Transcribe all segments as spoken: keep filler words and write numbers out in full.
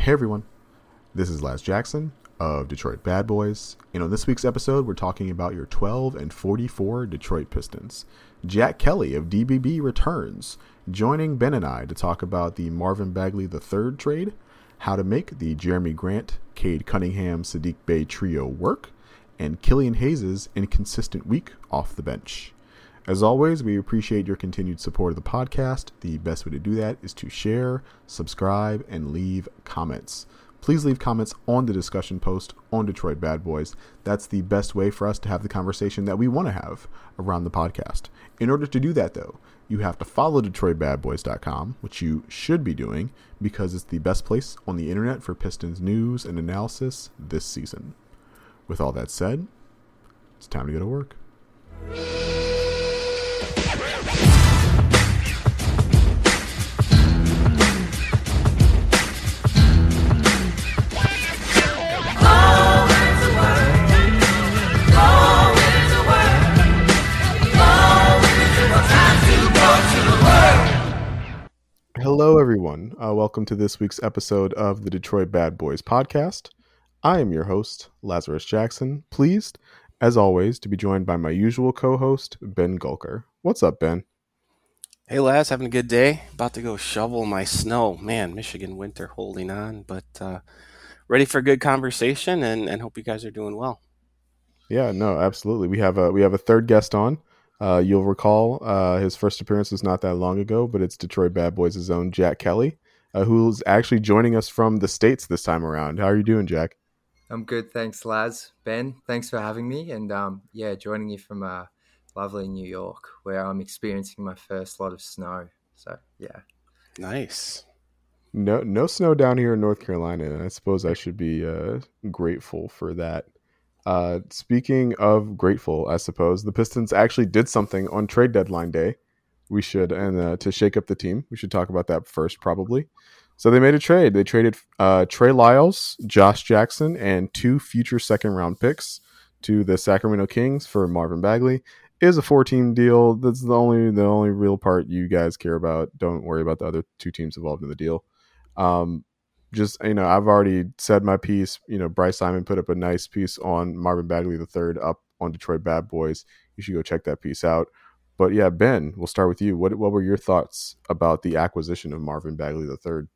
Hey everyone, this is Lazarus Jackson of Detroit Bad Boys, and on this week's episode, we're talking about your twelve and forty-four Detroit Pistons. Jack Kelly of D B B returns, joining Ben and I to talk about the Marvin Bagley the third trade, how to make the Jeremy Grant, Cade Cunningham, Sadiq Bey trio work, and Killian Hayes' inconsistent week off the bench. As always, we appreciate your continued support of the podcast. The best way to do that is to share, subscribe, and leave comments. Please leave comments on the discussion post on Detroit Bad Boys. That's the best way for us to have the conversation that we want to have around the podcast. In order to do that, though, you have to follow Detroit Bad Boys dot com, which you should be doing because it's the best place on the internet for Pistons news and analysis this season. With all that said, it's time to go to work. Hello, everyone. Uh, welcome to this week's episode of the Detroit Bad Boys podcast. I am your host, Lazarus Jackson, pleased, as always, to be joined by my usual co-host, Ben Gulker. What's up, Ben? Hey, Laz. Having a good day. About to go shovel my snow. Man, Michigan winter holding on, but uh, ready for a good conversation, and, and hope you guys are doing well. Yeah, no, absolutely. We have a we have a third guest on. Uh, you'll recall uh, his first appearance was not that long ago, but it's Detroit Bad Boys' own Jack Kelly, uh, who's actually joining us from the States this time around. How are you doing, Jack? I'm good. Thanks, Laz. Ben, thanks for having me. And um, yeah, joining you from uh, lovely New York, where I'm experiencing my first lot of snow. So, yeah. Nice. No, no snow down here in North Carolina, and I suppose I should be uh, grateful for that. Uh, speaking of grateful, I suppose the Pistons actually did something on trade deadline day. We should, and uh, to shake up the team, we should talk about that first, probably. So they made a trade. They traded uh, Trey Lyles, Josh Jackson, and two future second round picks to the Sacramento Kings for Marvin Bagley. It is a four team deal. That's the only the only real part you guys care about. Don't worry about the other two teams involved in the deal. Um, Just, you know, I've already said my piece. You know, Bryce Simon put up a nice piece on Marvin Bagley the third up on Detroit Bad Boys. You should go check that piece out. But yeah, Ben, we'll start with you. What what were your thoughts about the acquisition of Marvin Bagley the third?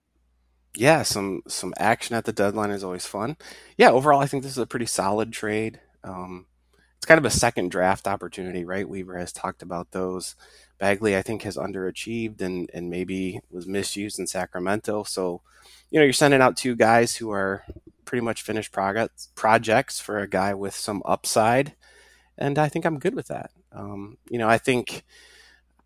Yeah, some some action at the deadline is always fun. Yeah, overall, I think this is a pretty solid trade. Um, it's kind of a second draft opportunity, right? Weaver has talked about those. Bagley, I think, has underachieved and and maybe was misused in Sacramento. So, you know, you're sending out two guys who are pretty much finished projects projects for a guy with some upside. And I think I'm good with that. Um, you know, I think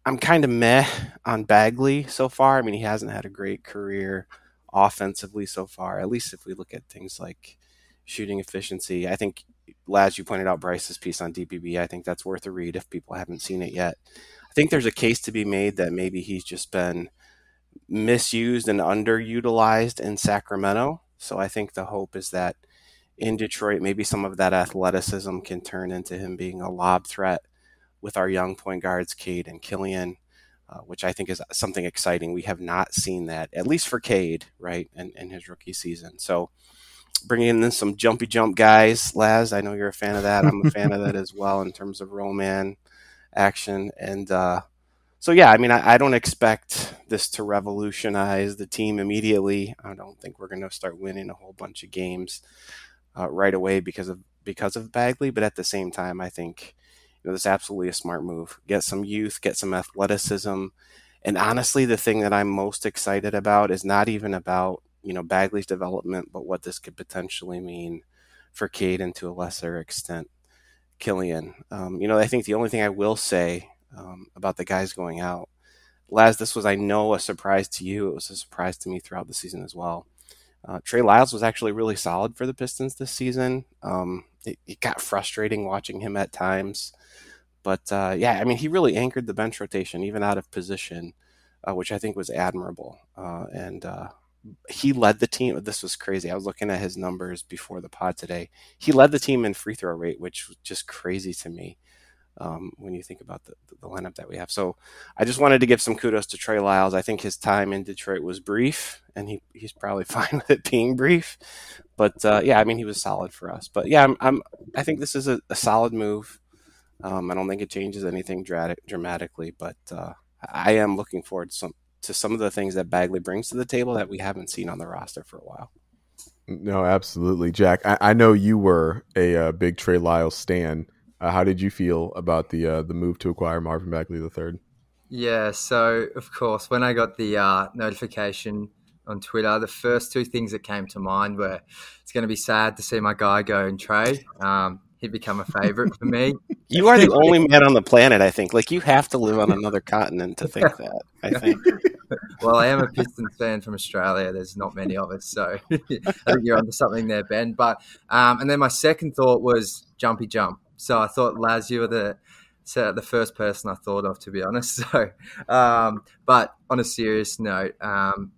I'm kind of meh on Bagley so far. I mean, he hasn't had a great career offensively so far, at least if we look at things like shooting efficiency. I think, Laz, you pointed out Bryce's piece on D P B. I think that's worth a read if people haven't seen it yet. I think there's a case to be made that maybe he's just been misused and underutilized in Sacramento. So I think the hope is that in Detroit, maybe some of that athleticism can turn into him being a lob threat with our young point guards, Cade and Killian, uh, which I think is something exciting. We have not seen that, at least for Cade, right, in, in his rookie season. So bringing in some jumpy jump guys, Laz, I know you're a fan of that. I'm a fan of that as well in terms of roll-man action. And, uh, So, yeah, I mean, I, I don't expect this to revolutionize the team immediately. I don't think we're going to start winning a whole bunch of games uh, right away because of because of Bagley. But at the same time, I think, you know, this is absolutely a smart move. Get some youth, get some athleticism. And honestly, the thing that I'm most excited about is not even about, you know, Bagley's development, but what this could potentially mean for Cade and to a lesser extent, Killian. Um, you know, I think the only thing I will say Um, about the guys going out. Laz, this was, I know, a surprise to you. It was a surprise to me throughout the season as well. Uh, Trey Lyles was actually really solid for the Pistons this season. Um, it, it got frustrating watching him at times. But, uh, yeah, I mean, he really anchored the bench rotation, even out of position, uh, which I think was admirable. Uh, and uh, he led the team. This was crazy. I was looking at his numbers before the pod today. He led the team in free throw rate, which was just crazy to me. um, when you think about the, the lineup that we have. So I just wanted to give some kudos to Trey Lyles. I think his time in Detroit was brief, and he, he's probably fine with it being brief. But, uh, yeah, I mean, he was solid for us. But, yeah, I'm, I'm, I think this is a, a solid move. Um, I don't think it changes anything drat- dramatically, but uh, I am looking forward to some, to some of the things that Bagley brings to the table that we haven't seen on the roster for a while. No, absolutely, Jack. I, I know you were a uh, big Trey Lyles stan. Uh, how did you feel about the uh, the move to acquire Marvin Bagley the third? Yeah, so of course, when I got the uh, notification on Twitter, the first two things that came to mind were it's going to be sad to see my guy go and trade. Um, he'd become a favorite for me. You are the only man on the planet, I think. Like, you have to live on another continent to think that, I think. Well, I am a Pistons fan from Australia. There's not many of us, so I think you're onto something there, Ben. But um, and then my second thought was jumpy jump. So I thought, Laz, you were the so the first person I thought of, to be honest. So, um, but on a serious note, um,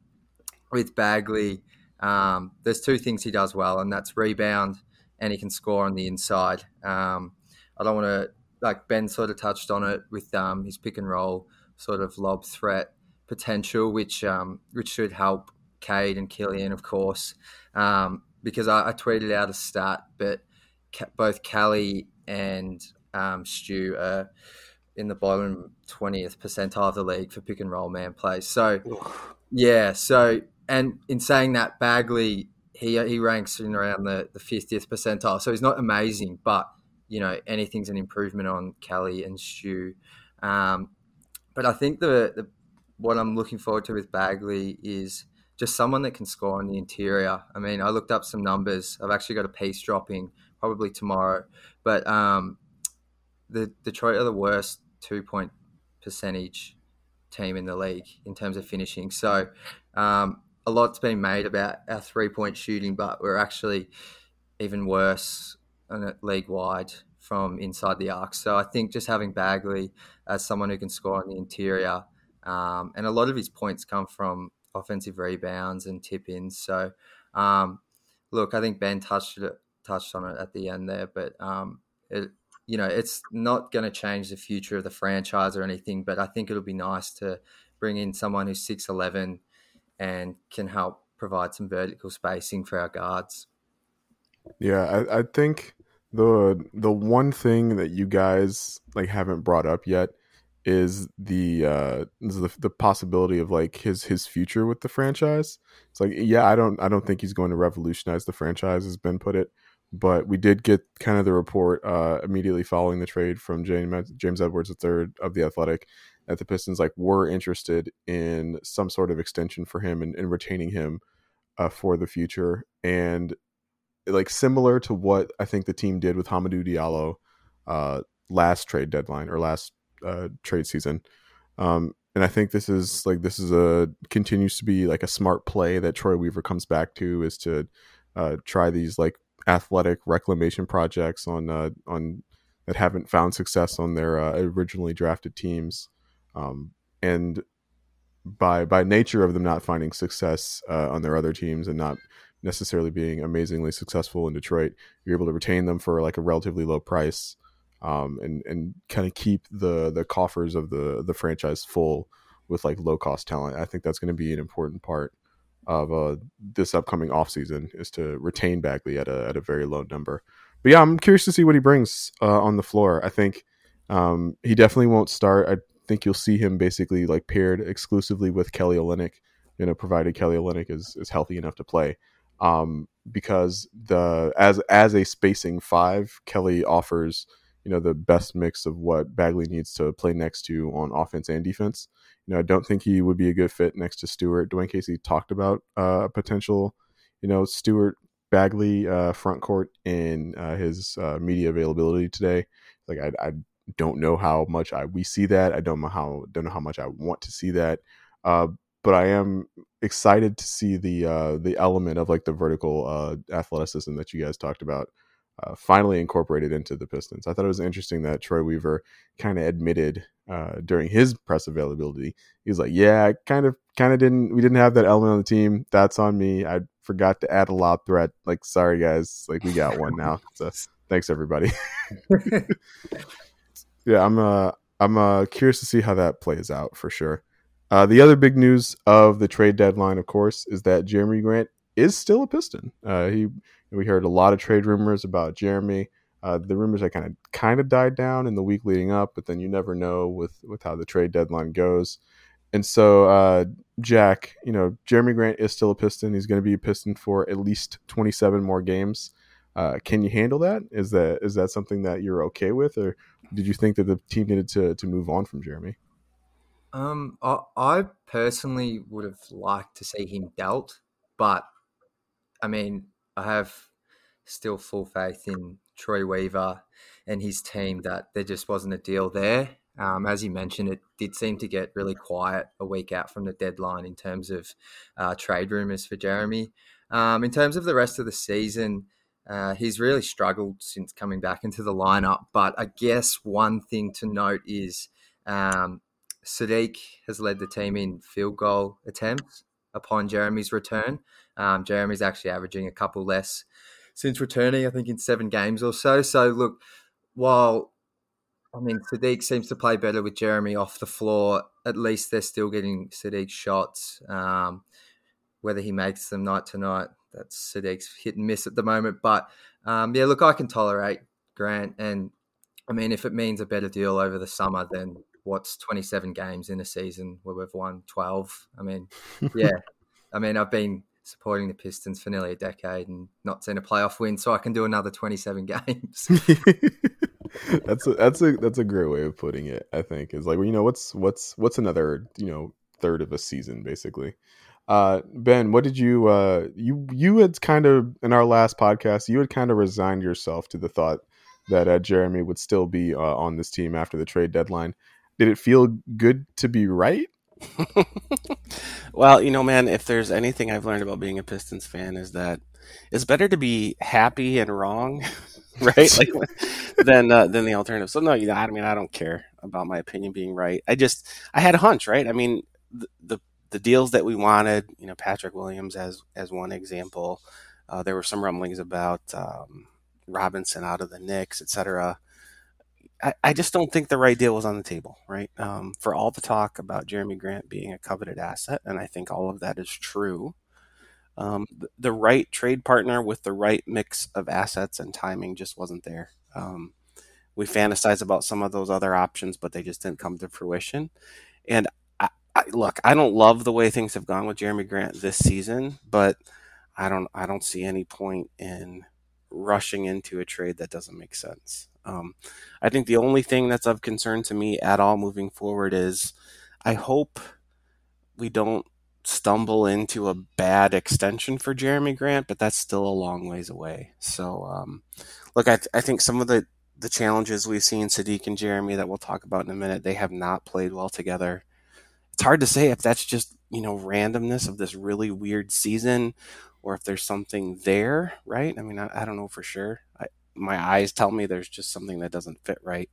with Bagley, um, there's two things he does well, and that's rebound and he can score on the inside. Um, I don't want to, like Ben sort of touched on it with um, his pick and roll sort of lob threat potential, which um, which should help Cade and Killian, of course, um, because I, I tweeted out a stat, but ca- both Kelly and um, Stu are in the bottom twentieth percentile of the league for pick and roll man plays. So, yeah, so, and in saying that, Bagley, He he ranks in around the, the fiftieth percentile, so he's not amazing, but, you know, anything's an improvement on Kelly and Stu. Um, but I think the, the what I'm looking forward to with Bagley is just someone that can score on the interior. I mean, I looked up some numbers. I've actually got a piece dropping probably tomorrow, but um, the Detroit are the worst two-point percentage team in the league in terms of finishing. So, um a lot's been made about our three-point shooting, but we're actually even worse league-wide from inside the arc. So I think just having Bagley as someone who can score on the interior, um, and a lot of his points come from offensive rebounds and tip-ins. So, um, look, I think Ben touched it, touched on it at the end there, but um, it, you know, it's not going to change the future of the franchise or anything, but I think it'll be nice to bring in someone who's six eleven and can help provide some vertical spacing for our guards. Yeah, I, I think the the one thing that you guys like haven't brought up yet is the uh, is the, the possibility of like his his future with the franchise. It's like, yeah, I don't I don't think he's going to revolutionize the franchise, as Ben put it. But we did get kind of the report uh, immediately following the trade from James James Edwards the third of The Athletic, that the Pistons like were interested in some sort of extension for him and, and retaining him uh, for the future. And like similar to what I think the team did with Hamidou Diallo uh, last trade deadline or last uh, trade season. Um, and I think this is like this is a continues to be like a smart play that Troy Weaver comes back to, is to uh, try these like athletic reclamation projects on uh, on that haven't found success on their uh, originally drafted teams. Um, and by by nature of them not finding success uh, on their other teams and not necessarily being amazingly successful in Detroit, you're able to retain them for like a relatively low price, um, and and kind of keep the the coffers of the the franchise full with like low cost talent. I think that's going to be an important part of uh, this upcoming offseason, is to retain Bagley at a at a very low number. But yeah, I'm curious to see what he brings uh, on the floor. I think um, he definitely won't start. I, think you'll see him basically like paired exclusively with Kelly Olynyk, you know, provided Kelly Olynyk is, is healthy enough to play, um, because the as as a spacing five, Kelly offers, you know, the best mix of what Bagley needs to play next to on offense and defense. You know, I don't think he would be a good fit next to Stewart. Dwayne Casey talked about uh, a potential, you know, Stewart Bagley uh, front court in uh, his uh, media availability today. Like I. I don't know how much I we see that. I don't know how don't know how much I want to see that. Uh, but I am excited to see the uh, the element of like the vertical uh, athleticism that you guys talked about uh, finally incorporated into the Pistons. I thought it was interesting that Troy Weaver kind of admitted uh, during his press availability, he was like, "Yeah, kind of kind of didn't we didn't have that element on the team. That's on me. I forgot to add a lob threat. Like, sorry guys, like we got one now. So thanks everybody." Yeah, I'm uh, I'm uh, curious to see how that plays out for sure. Uh, the other big news of the trade deadline, of course, is that Jeremy Grant is still a Piston. Uh, he we heard a lot of trade rumors about Jeremy. Uh, the rumors that kind of kind of died down in the week leading up, but then you never know with, with how the trade deadline goes. And so, uh, Jack, you know, Jeremy Grant is still a Piston. He's going to be a Piston for at least twenty-seven more games. Uh, can you handle that? Is that is that something that you're okay with, or did you think that the team needed to to move on from Jeremy? Um, I, I personally would have liked to see him dealt, but I mean, I have still full faith in Troy Weaver and his team that there just wasn't a deal there. Um, as you mentioned, it did seem to get really quiet a week out from the deadline in terms of uh, trade rumors for Jeremy. Um, in terms of the rest of the season, uh, he's really struggled since coming back into the lineup. But I guess one thing to note is um, Sadiq has led the team in field goal attempts upon Jeremy's return. Um, Jeremy's actually averaging a couple less since returning, I think, in seven games or so. So, look, while... I mean, Sadiq seems to play better with Jeremy off the floor. At least they're still getting Sadiq shots. Um, whether he makes them night to night, that's Sadiq's hit and miss at the moment. But, um, yeah, look, I can tolerate Grant. And, I mean, if it means a better deal over the summer, then what's twenty-seven games in a season where we've won twelve? I mean, yeah. I mean, I've been supporting the Pistons for nearly a decade and not seen a playoff win, so I can do another twenty-seven games. That's a, that's a that's a great way of putting it. I think is like, well, you know, what's what's what's another, you know, third of a season basically. Uh, Ben, what did you uh, you you had kind of in our last podcast you had kind of resigned yourself to the thought that uh, Jeremy would still be uh, on this team after the trade deadline. Did it feel good to be right? Well, you know, man, if there's anything I've learned about being a Pistons fan is that it's better to be happy and wrong, right? Like, than uh, than the alternative. So no, you know, I mean, I don't care about my opinion being right. I just, I had a hunch, right? I mean, the the, the deals that we wanted, you know, Patrick Williams as as one example. Uh, there were some rumblings about um, Robinson out of the Knicks, et cetera. I, I just don't think the right deal was on the table, right? Um, for all the talk about Jeremy Grant being a coveted asset, and I think all of that is true, um, the, the right trade partner with the right mix of assets and timing just wasn't there. Um, we fantasize about some of those other options, but they just didn't come to fruition. And I, I, look, I don't love the way things have gone with Jeremy Grant this season, but I don't, I don't see any point in rushing into a trade that doesn't make sense. Um, I think the only thing that's of concern to me at all moving forward is I hope we don't stumble into a bad extension for Jeremy Grant, but that's still a long ways away. So, um, look, I, th- I think some of the, the challenges we've seen Sadiq and Jeremy that we'll talk about in a minute, they have not played well together. It's hard to say if that's just, you know, randomness of this really weird season or if there's something there, right? I mean, I, I don't know for sure. I, my eyes tell me there's just something that doesn't fit right.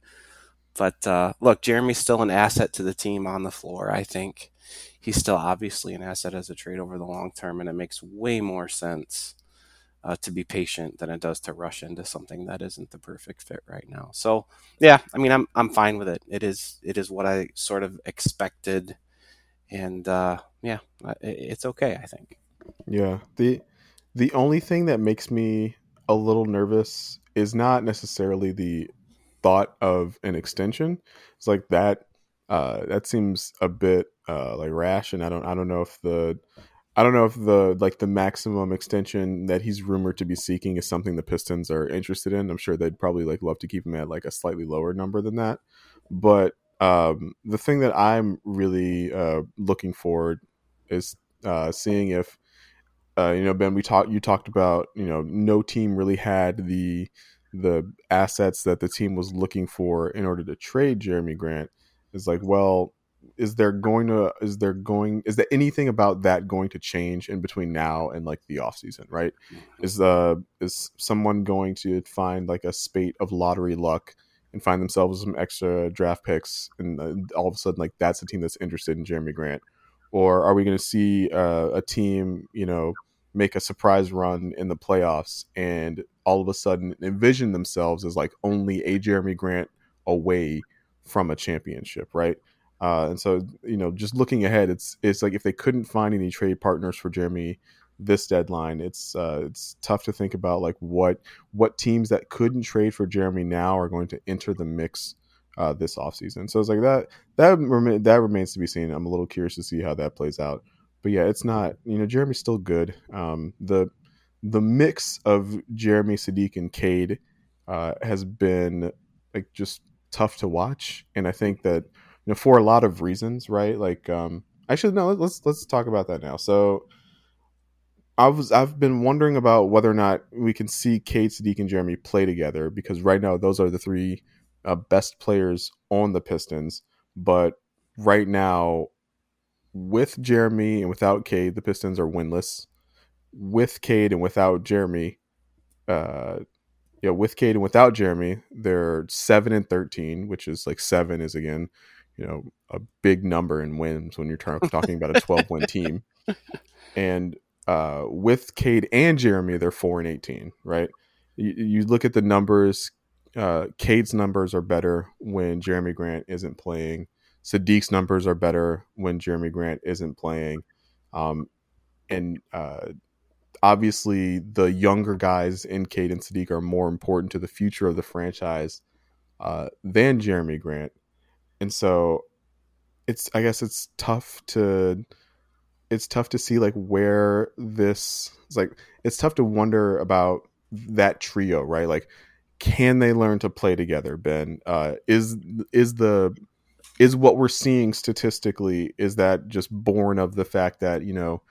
But uh, look, Jeremy's still an asset to the team on the floor. I think he's still obviously an asset as a trade over the long term, and it makes way more sense uh, to be patient than it does to rush into something that isn't the perfect fit right now. So yeah, I mean, I'm I'm fine with it. It is it is what I sort of expected, and uh, yeah, it, it's okay, I think. Yeah, the the only thing that makes me a little nervous is not necessarily the thought of an extension. It's like that, uh, that seems a bit, uh, like rash. And I don't, I don't know if the, I don't know if the, like the maximum extension that he's rumored to be seeking is something the Pistons are interested in. I'm sure they'd probably like love to keep him at like a slightly lower number than that. But, um, the thing that I'm really, uh, looking forward is, uh, seeing if, Uh, you know, Ben, we talked. You talked about, you know, no team really had the the assets that the team was looking for in order to trade Jeremy Grant. It's like, well, is there going to is there going is there anything about that going to change in between now and like the offseason, right? Is uh is someone going to find like a spate of lottery luck and find themselves some extra draft picks, and uh, all of a sudden, like that's a team that's interested in Jeremy Grant? Or are we going to see uh, a team, you know, make a surprise run in the playoffs and all of a sudden envision themselves as like only a Jeremy Grant away from a championship, right? Uh, and so, you know, just looking ahead, it's it's like if they couldn't find any trade partners for Jeremy this deadline, it's uh, it's tough to think about like what what teams that couldn't trade for Jeremy now are going to enter the mix uh, this offseason. So it's like that that rem- that remains to be seen. I'm a little curious to see how that plays out. But yeah, it's not, you know, Jeremy's still good. Um, the the mix of Jeremy, Sadiq, and Cade uh, has been like just tough to watch, and I think that, you know, for a lot of reasons, right? Like, um, actually, no, let's let's talk about that now. So, I was I've been wondering about whether or not we can see Cade, Sadiq, and Jeremy play together, because right now those are the three uh, best players on the Pistons. But right now, with Jeremy and without Cade, the Pistons are winless. With Cade and without Jeremy, uh, yeah, with Cade and without Jeremy, they're seven and thirteen, which is like seven is again, you know, a big number in wins when you're talking about a twelve-win team. And uh, with Cade and Jeremy, they're four and eighteen, right? You, you look at the numbers. Uh, Cade's numbers are better when Jeremy Grant isn't playing. Sadiq's numbers are better when Jeremy Grant isn't playing. Um, and uh, obviously, the younger guys in Cade and Sadiq are more important to the future of the franchise uh, than Jeremy Grant. And so it's, I guess it's tough to, it's tough to see like where this is like, it's tough to wonder about that trio, right? Like, can they learn to play together, Ben? Uh, is, is the, is what we're seeing statistically, is that just born of the fact that, you know,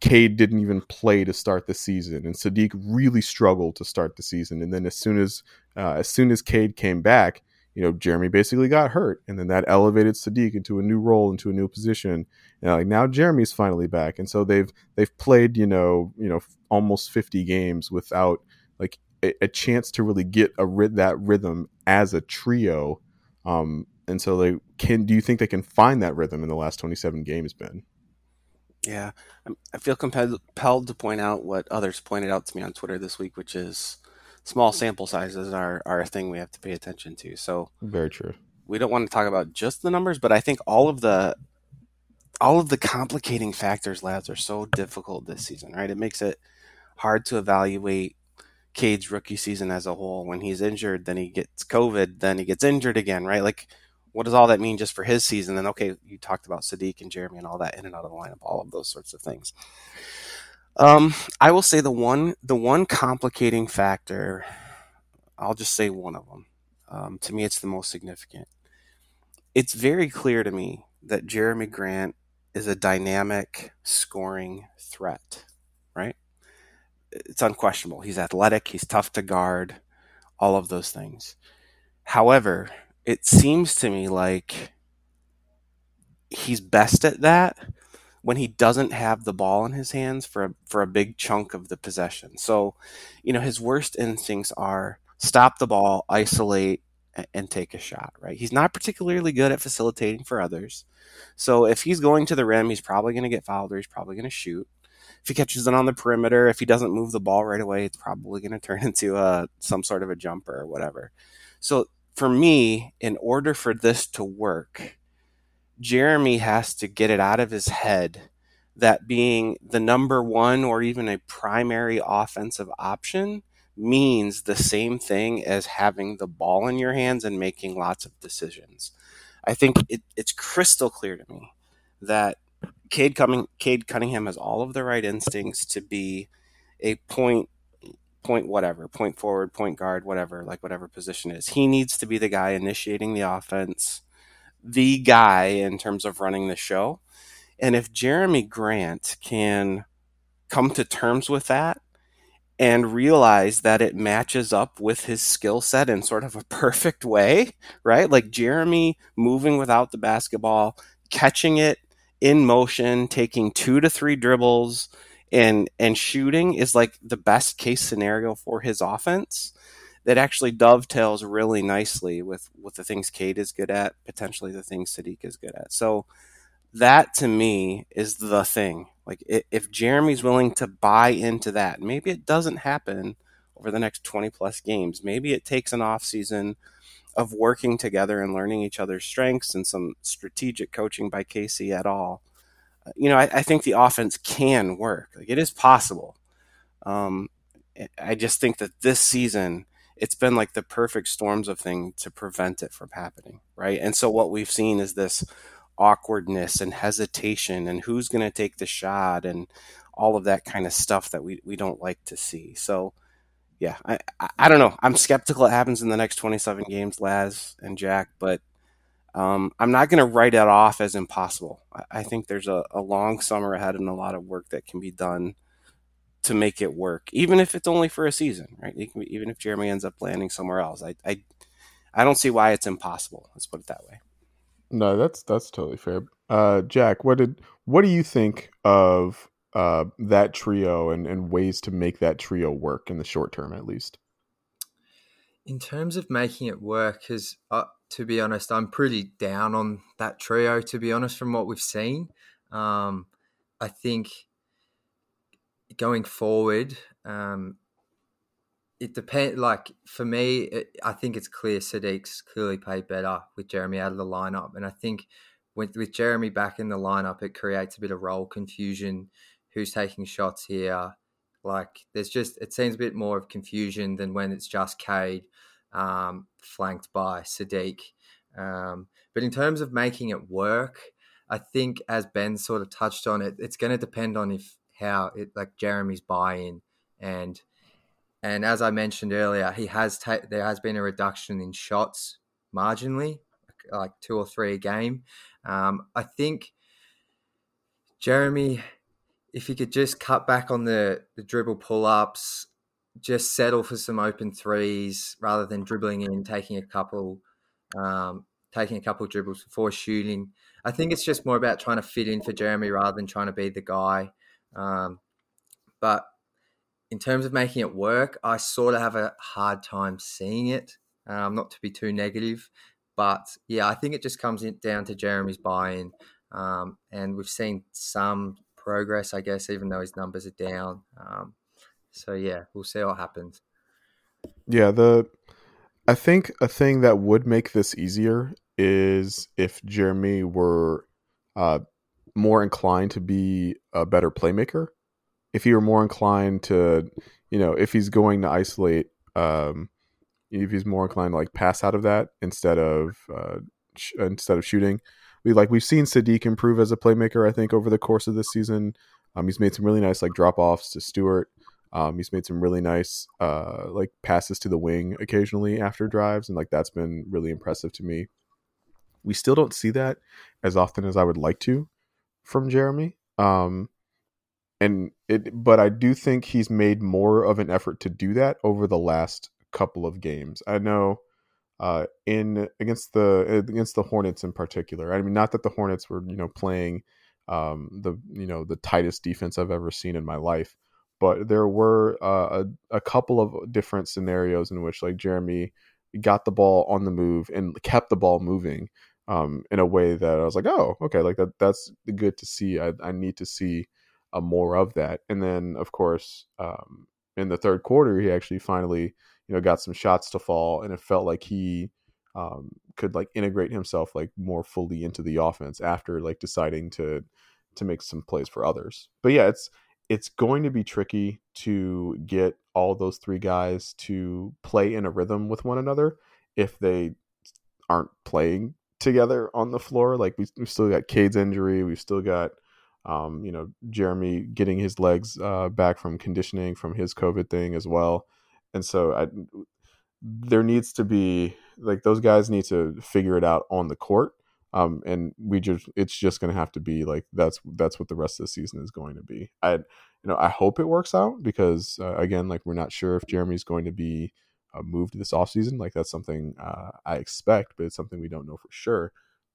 Cade didn't even play to start the season and Sadiq really struggled to start the season. And then as soon as, uh, as soon as Cade came back, you know, Jeremy basically got hurt, and then that elevated Sadiq into a new role, into a new position. And like now Jeremy's finally back. And so they've, they've played, you know, you know, almost fifty games without like a, a chance to really get a that rhythm as a trio. Um, and so they can, do you think they can find that rhythm in the last twenty-seven games, Ben? Yeah. I feel compelled to point out what others pointed out to me on Twitter this week, which is, small sample sizes are, are a thing we have to pay attention to. So very true. We don't want to talk about just the numbers, but I think all of the all of the complicating factors, lads, are so difficult this season, right? It makes it hard to evaluate Cade's rookie season as a whole. When he's injured, then he gets COVID, then he gets injured again, right? Like, what does all that mean just for his season? Then, okay, you talked about Sadiq and Jeremy and all that in and out of the lineup, all of those sorts of things. Um, I will say the one, the one complicating factor, I'll just say one of them. Um, to me, it's the most significant. It's very clear to me that Jeremy Grant is a dynamic scoring threat, right? It's unquestionable. He's athletic. He's tough to guard, all of those things. However, it seems to me like he's best at that when he doesn't have the ball in his hands for a, for a big chunk of the possession. So, you know, his worst instincts are stop the ball, isolate, and take a shot, right? He's not particularly good at facilitating for others. So if he's going to the rim, he's probably going to get fouled or he's probably going to shoot. If he catches it on the perimeter, if he doesn't move the ball right away, it's probably going to turn into a, some sort of a jumper or whatever. So for me, in order for this to work, Jeremy has to get it out of his head that being the number one or even a primary offensive option means the same thing as having the ball in your hands and making lots of decisions. I think it, it's crystal clear to me that Cade, Cumming, Cade Cunningham has all of the right instincts to be a point, point whatever, point forward, point guard, whatever, like whatever position it is. He needs to be the guy initiating the offense, the guy in terms of running the show. And if Jeremy Grant can come to terms with that and realize that it matches up with his skill set in sort of a perfect way, right? Like Jeremy moving without the basketball, catching it in motion, taking two to three dribbles and, and shooting is like the best case scenario for his offense. That actually dovetails really nicely with, with the things Cade is good at, potentially the things Sadiq is good at. So that, to me, is the thing. Like, if Jeremy's willing to buy into that, maybe it doesn't happen over the next twenty-plus games. Maybe it takes an off season of working together and learning each other's strengths and some strategic coaching by Casey at all. You know, I, I think the offense can work. Like, it is possible. Um, I just think that this season, it's been like the perfect storms of things to prevent it from happening, right? And so what we've seen is this awkwardness and hesitation and who's going to take the shot and all of that kind of stuff that we, we don't like to see. So, yeah, I, I, I don't know. I'm skeptical it happens in the next twenty-seven games, Laz and Jack, but um, I'm not going to write it off as impossible. I, I think there's a, a long summer ahead and a lot of work that can be done to make it work, even if it's only for a season, right? Even if Jeremy ends up landing somewhere else, I, I, I don't see why it's impossible. Let's put it that way. No, that's that's totally fair. Uh, Jack, what did what do you think of uh, that trio and, and ways to make that trio work in the short term, at least? In terms of making it work, because uh, to be honest, I'm pretty down on that trio. To be honest, from what we've seen, um, I think going forward, um, it depends. Like for me, it, I think it's clear Sadiq's clearly played better with Jeremy out of the lineup, and I think with, with Jeremy back in the lineup, it creates a bit of role confusion. Who's taking shots here? Like there's just it seems a bit more of confusion than when it's just Cade um, flanked by Sadiq. Um, but in terms of making it work, I think as Ben sort of touched on it, it's going to depend on if how it like Jeremy's buy-in and. And as I mentioned earlier, he has ta- there has been a reduction in shots marginally, like two or three a game. Um, I think Jeremy, if he could just cut back on the, the dribble pull-ups, just settle for some open threes rather than dribbling in, taking a couple, um, taking a couple dribbles before shooting. I think it's just more about trying to fit in for Jeremy rather than trying to be the guy. Um, but in terms of making it work, I sort of have a hard time seeing it. Um, not to be too negative, but yeah, I think it just comes in, down to Jeremy's buy-in. Um, and we've seen some progress, I guess, even though his numbers are down. Um, so yeah, we'll see what happens. Yeah, the I think a thing that would make this easier is if Jeremy were uh, more inclined to be a better playmaker. If he were more inclined to, you know, if he's going to isolate, um, if he's more inclined to like pass out of that instead of uh, sh- instead of shooting, we like we've seen Sadiq improve as a playmaker. I think over the course of this season, um, he's made some really nice like drop offs to Stewart. Um, he's made some really nice uh, like passes to the wing occasionally after drives, and like that's been really impressive to me. We still don't see that as often as I would like to from Jeremy. Um, And it, but I do think he's made more of an effort to do that over the last couple of games. I know, uh, in against the against the Hornets in particular. I mean, not that the Hornets were you know playing um, the you know the tightest defense I've ever seen in my life, but there were uh, a, a couple of different scenarios in which like Jeremy got the ball on the move and kept the ball moving um, in a way that I was like, oh, okay, like that that's good to see. I, I need to see. Uh, more of that. And then of course um, in the third quarter he actually finally you know got some shots to fall, and it felt like he um, could like integrate himself like more fully into the offense after like deciding to to make some plays for others. But yeah, it's it's going to be tricky to get all those three guys to play in a rhythm with one another if they aren't playing together on the floor. Like we, we've still got Cade's injury, we've still got Um, you know, Jeremy getting his legs uh, back from conditioning from his COVID thing as well. And so I, there needs to be like those guys need to figure it out on the court. Um, and we just it's just going to have to be like that's that's what the rest of the season is going to be. I you know, I hope it works out because, uh, again, like we're not sure if Jeremy's going to be uh, moved this offseason. Like that's something uh, I expect, but it's something we don't know for sure.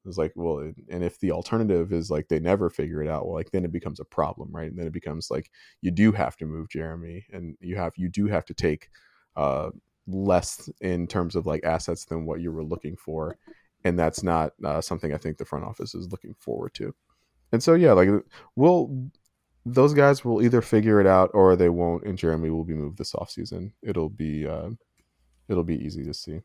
It's like, well, and if the alternative is like they never figure it out, well, like then it becomes a problem, right? And then it becomes like you do have to move Jeremy, and you have you do have to take uh, less in terms of like assets than what you were looking for, and that's not uh, something I think the front office is looking forward to. And so yeah, like we'll those guys will either figure it out or they won't, and Jeremy will be moved this offseason. It'll be uh, it'll be easy to see.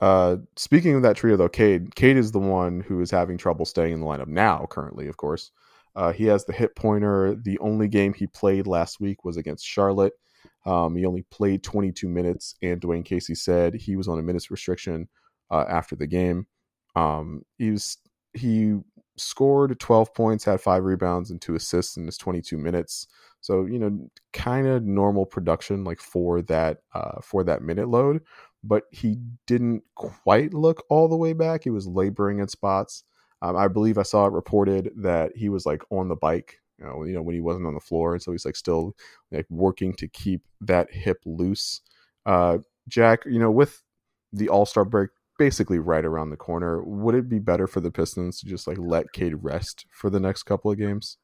Uh, speaking of that trio, though, Cade, Cade is the one who is having trouble staying in the lineup now, currently, of course. Uh, he has the hip pointer. The only game he played last week was against Charlotte. Um, he only played twenty-two minutes, and Dwayne Casey said he was on a minutes restriction uh, after the game. Um, he was, he scored twelve points, had five rebounds and two assists in his twenty-two minutes. So, you know, kind of normal production, like for that, uh, for that minute load, but he didn't quite look all the way back. He was laboring in spots. Um, I believe I saw it reported that he was like on the bike, you know, you know, when he wasn't on the floor. And so he's like still like working to keep that hip loose. Uh, Jack, you know, with the All-Star break basically right around the corner, would it be better for the Pistons to just like let Cade rest for the next couple of games?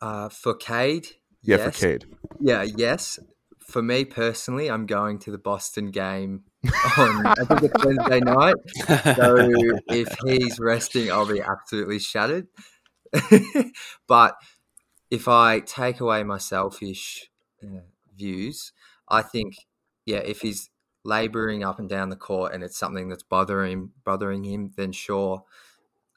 Uh, for Cade? Yeah, yes. for Cade. Yeah, yes. For me personally, I'm going to the Boston game on I think it's Wednesday night. So if he's resting, I'll be absolutely shattered. But if I take away my selfish uh, views, I think, yeah, if he's laboring up and down the court and it's something that's bothering bothering him, then sure,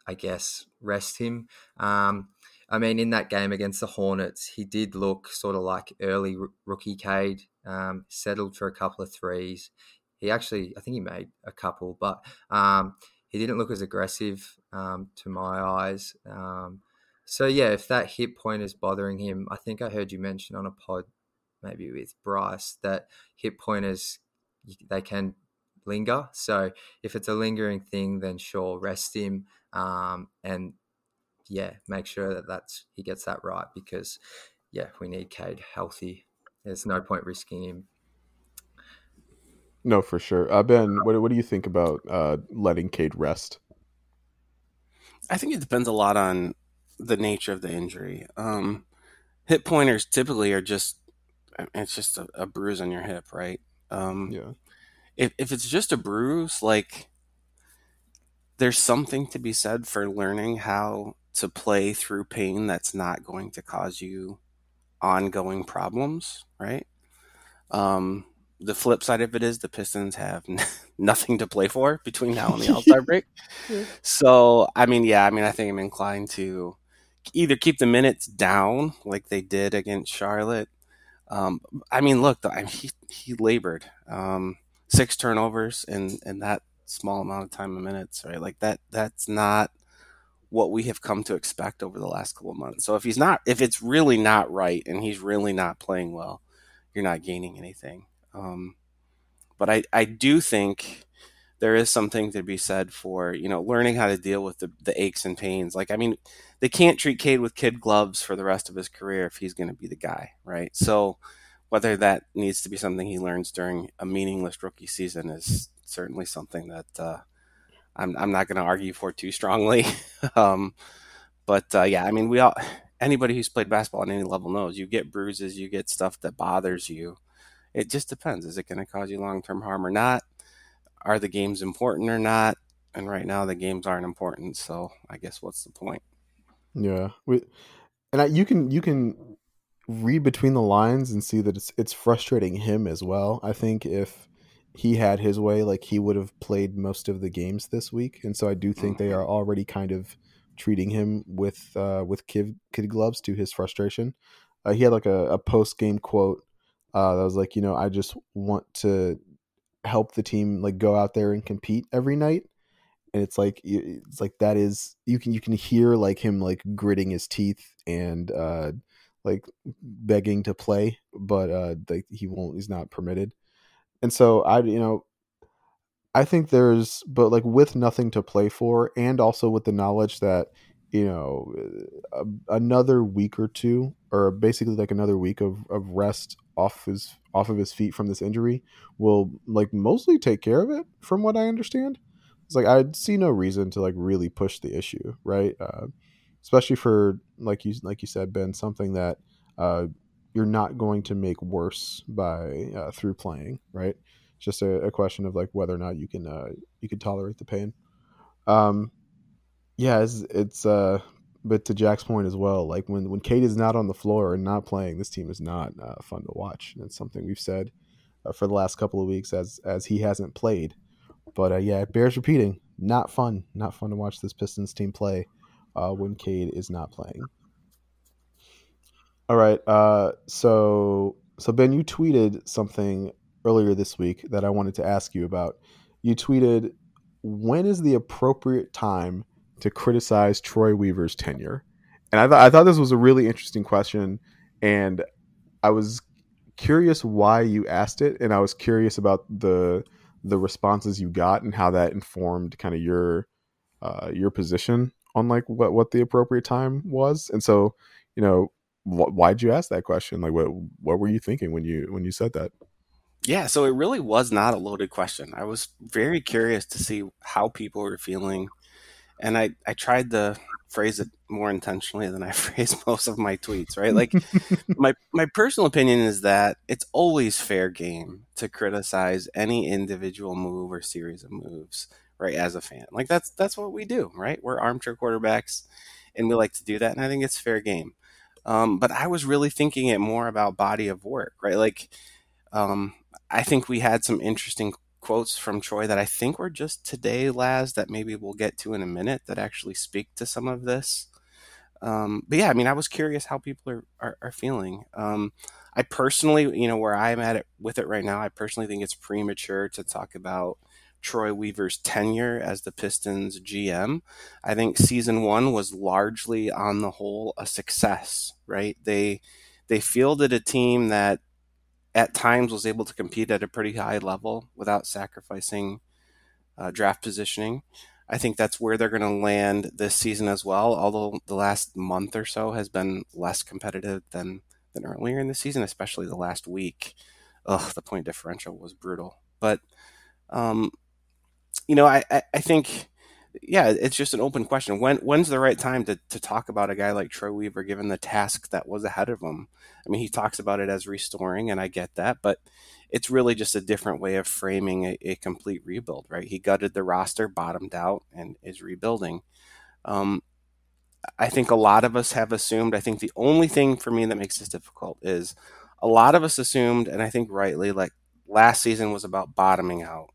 I guess, rest him. Um, I mean, in that game against the Hornets, he did look sort of like early r- rookie Cade, um, settled for a couple of threes. He actually, I think he made a couple, but um, he didn't look as aggressive um, to my eyes. Um, so, yeah, if that hip point is bothering him, I think I heard you mention on a pod, maybe with Bryce, that hip pointers, they can linger. So if it's a lingering thing, then sure, rest him um, and, yeah, make sure that that's, he gets that right because, yeah, we need Cade healthy. There's no point risking him. No, for sure. Uh, Ben, what, what do you think about uh, letting Cade rest? I think it depends a lot on the nature of the injury. Um, hip pointers typically are just, it's just a, a bruise on your hip, right? Um, yeah. If if it's just a bruise, like there's something to be said for learning how to play through pain that's not going to cause you ongoing problems, right? Um, the flip side of it is the Pistons have n- nothing to play for between now and the All-Star break. Yeah. So, I mean, yeah, I mean, I think I'm inclined to either keep the minutes down like they did against Charlotte. Um, I mean, look, the, I mean, he, he labored, um, six turnovers in, in that small amount of time of minutes, right? Like that, that's not what we have come to expect over the last couple of months. So if he's not, if it's really not right and he's really not playing well, you're not gaining anything. Um, but I, I do think there is something to be said for, you know, learning how to deal with the, the aches and pains. Like, I mean, they can't treat Cade with kid gloves for the rest of his career if he's going to be the guy, right? So whether that needs to be something he learns during a meaningless rookie season is certainly something that uh, I'm, I'm not going to argue for too strongly. um, but, uh, yeah, I mean, we all, anybody who's played basketball at any level knows you get bruises, you get stuff that bothers you. It just depends. Is it going to cause you long-term harm or not? Are the games important or not? And right now the games aren't important. So I guess what's the point? Yeah. We, and I, you can, you can read between the lines and see that it's, it's frustrating him as well. I think if he had his way, like he would have played most of the games this week. And so I do think they are already kind of treating him with, uh, with kid, kid gloves to his frustration. Uh, he had like a, a post game quote uh, that was like, you know, I just want to help the team like go out there and compete every night. And it's like, it's like that is, you can, you can hear like him like gritting his teeth and uh like begging to play, but uh like he won't, he's not permitted. And so I, you know, I think there's, but like with nothing to play for and also with the knowledge that, you know, a, another week or two, or basically like another week of, of rest off his, off of his feet from this injury will like mostly take care of it from what I understand. It's like, I see no reason to like really push the issue. Right. Uh, especially for like you, like you said, Ben, something that uh, you're not going to make worse by uh, through playing. Right. Just a, a question of like whether or not you can, uh, you can tolerate the pain. Um, Yeah, it's, it's uh, but to Jack's point as well, like when, when Cade is not on the floor and not playing, this team is not uh, fun to watch. That's something we've said uh, for the last couple of weeks as as he hasn't played. But uh, yeah, it bears repeating. Not fun. Not fun to watch this Pistons team play uh, when Cade is not playing. All right. Uh, so so Ben, you tweeted something earlier this week that I wanted to ask you about. You tweeted, "When is the appropriate time to criticize Troy Weaver's tenure?" And I thought I thought this was a really interesting question, and I was curious why you asked it, and I was curious about the the responses you got and how that informed kind of your uh, your position on like what what the appropriate time was. And so, you know, wh- why'd you ask that question? Like, what what were you thinking when you when you said that? Yeah, so it really was not a loaded question. I was very curious to see how people were feeling, and I, I tried to phrase it more intentionally than I phrase most of my tweets, right? Like, my my personal opinion is that it's always fair game to criticize any individual move or series of moves, right, as a fan. Like, that's that's what we do, right? We're armchair quarterbacks, and we like to do that, and I think it's fair game. Um, but I was really thinking it more about body of work, right? Like, um, I think we had some interesting quotes from Troy that I think were just today, Laz, that maybe we'll get to in a minute that actually speak to some of this. Um, but yeah, I mean, I was curious how people are, are, are feeling. Um, I personally, you know, where I'm at it, with it right now, I personally think it's premature to talk about Troy Weaver's tenure as the Pistons G M. I think season one was largely on the whole a success, right? They, they fielded a team that at times was able to compete at a pretty high level without sacrificing uh, draft positioning. I think that's where they're going to land this season as well, although the last month or so has been less competitive than, than earlier in the season, especially the last week. Ugh, the point differential was brutal. But, um, you know, I, I, I think, yeah, it's just an open question. When When's the right time to, to talk about a guy like Troy Weaver given the task that was ahead of him? I mean, he talks about it as restoring, and I get that, but it's really just a different way of framing a, a complete rebuild, right? He gutted the roster, bottomed out, and is rebuilding. Um, I think a lot of us have assumed, I think the only thing for me that makes this difficult is a lot of us assumed, and I think rightly, like last season was about bottoming out.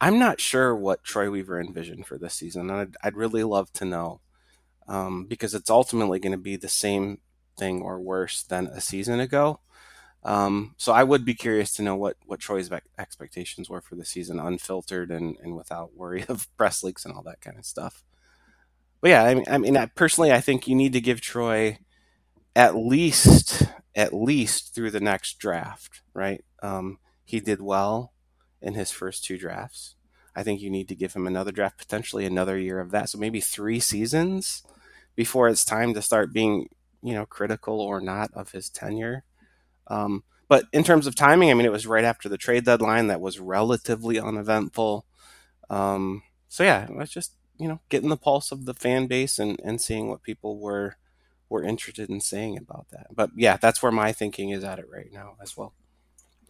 I'm not sure what Troy Weaver envisioned for this season, and I'd, I'd really love to know um, because it's ultimately going to be the same thing or worse than a season ago. Um, so I would be curious to know what, what Troy's expectations were for the season, unfiltered and, and without worry of press leaks and all that kind of stuff. But yeah, I mean, I mean, I personally, I think you need to give Troy at least, at least through the next draft, right? Um, he did well in his first two drafts. I think you need to give him another draft, potentially another year of that. So maybe three seasons before it's time to start being, you know, critical or not of his tenure. Um, but in terms of timing, I mean, it was right after the trade deadline that was relatively uneventful. Um, so yeah, it was just, you know, getting the pulse of the fan base and, and seeing what people were, were interested in saying about that. But yeah, that's where my thinking is at it right now as well.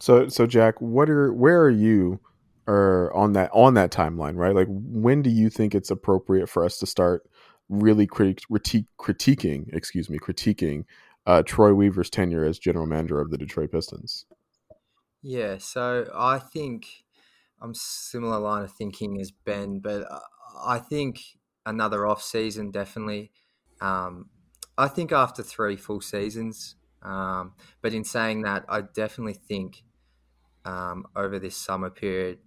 So, so Jack, what are where are you, or on that on that timeline, right? Like, when do you think it's appropriate for us to start really critique, critique, critiquing, excuse me, critiquing uh, Troy Weaver's tenure as general manager of the Detroit Pistons? Yeah, so I think I'm similar line of thinking as Ben, but I think another off season definitely. Um, I think after three full seasons. Um, but in saying that, I definitely think. Um, over this summer period,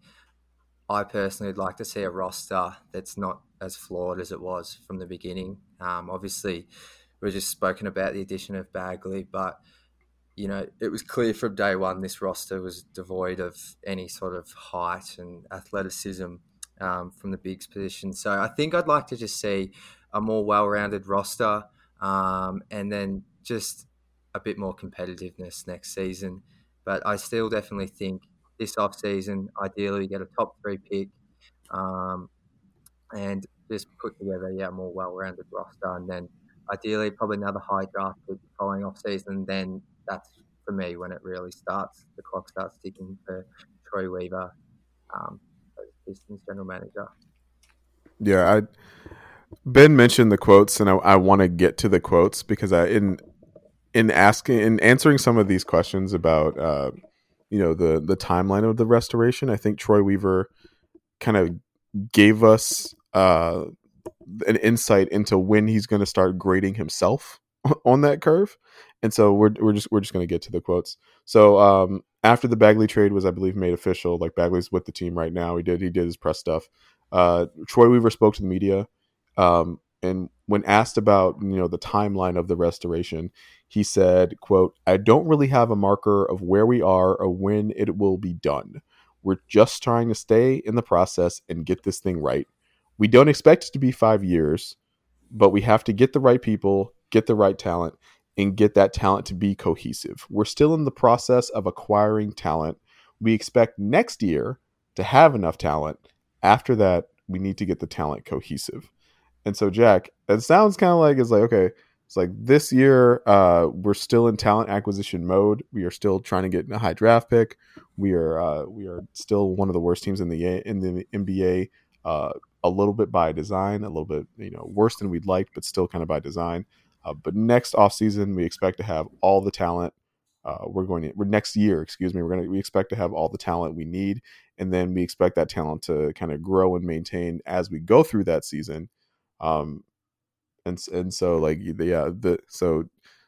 I personally would like to see a roster that's not as flawed as it was from the beginning. Um, obviously, we've just spoken about the addition of Bagley, but you know it was clear from day one this roster was devoid of any sort of height and athleticism um, from the bigs position. So I think I'd like to just see a more well-rounded roster, um, and then just a bit more competitiveness next season. But I still definitely think this off-season, ideally we get a top three pick um, and just put together yeah, a more well-rounded roster. And then ideally probably another high draft pick following off-season. Then that's, for me, when it really starts. The clock starts ticking for Troy Weaver, um, Pistons general manager. Yeah, I, Ben mentioned the quotes, and I, I want to get to the quotes because I – in. In asking, in answering some of these questions about, uh, you know, the the timeline of the restoration. I think Troy Weaver kind of gave us uh, an insight into when he's going to start grading himself on that curve. And so we're we're just we're just going to get to the quotes. So um, after the Bagley trade was, I believe, made official, like Bagley's with the team right now. He did he did his press stuff. Uh, Troy Weaver spoke to the media, um, and when asked about, you know, the timeline of the restoration, he said, quote, "I don't really have a marker of where we are or when it will be done. We're just trying to stay in the process and get this thing right. We don't expect it to be five years, but we have to get the right people, get the right talent, and get that talent to be cohesive. We're still in the process of acquiring talent. We expect next year to have enough talent. After that, we need to get the talent cohesive." And so, Jack, it sounds kind of like it's like, okay, it's like this year uh, we're still in talent acquisition mode. We are still trying to get a high draft pick. We are uh, we are still one of the worst teams in the in the N B A. Uh, a little bit by design, a little bit you know worse than we'd like, but still kind of by design. Uh, but next offseason, we expect to have all the talent. Uh, we're going to we're next year, excuse me. We're gonna we expect to have all the talent we need, and then we expect that talent to kind of grow and maintain as we go through that season. Um, and, and so like the, uh, the, so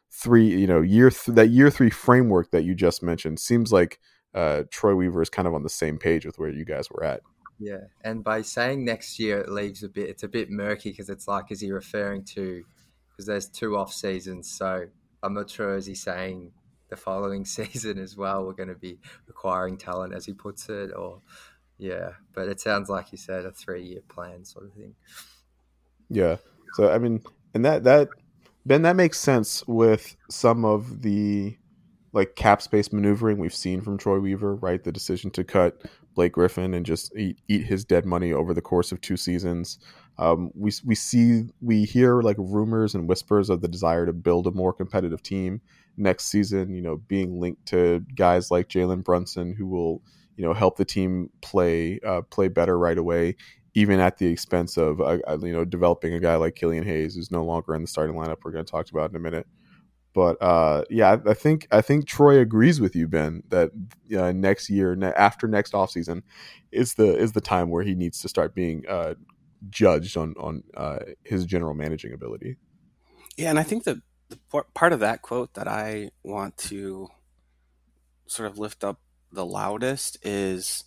three, you know, year, th- that year three framework that you just mentioned seems like, uh, Troy Weaver is kind of on the same page with where you guys were at. Yeah. And by saying next year, it leaves a bit, it's a bit murky because it's like, is he referring to, because there's two off seasons. So I'm not sure, is he saying the following season as well, we're going to be acquiring talent, as he puts it, or yeah, but it sounds like you said a three year plan sort of thing. Yeah. So, I mean, and that, that, Ben, that makes sense with some of the like cap space maneuvering we've seen from Troy Weaver, right? The decision to cut Blake Griffin and just eat, eat his dead money over the course of two seasons. Um, we, we see, we hear like rumors and whispers of the desire to build a more competitive team next season, you know, being linked to guys like Jalen Brunson, who will, you know, help the team play, uh, play better right away, even at the expense of, uh, you know, developing a guy like Killian Hayes, who's no longer in the starting lineup. We're going to talk about in a minute. But, uh, yeah, I, I think I think Troy agrees with you, Ben, that uh, next year, ne- after next offseason, is the is the time where he needs to start being uh, judged on, on uh, his general managing ability. Yeah, and I think the, the part of that quote that I want to sort of lift up the loudest is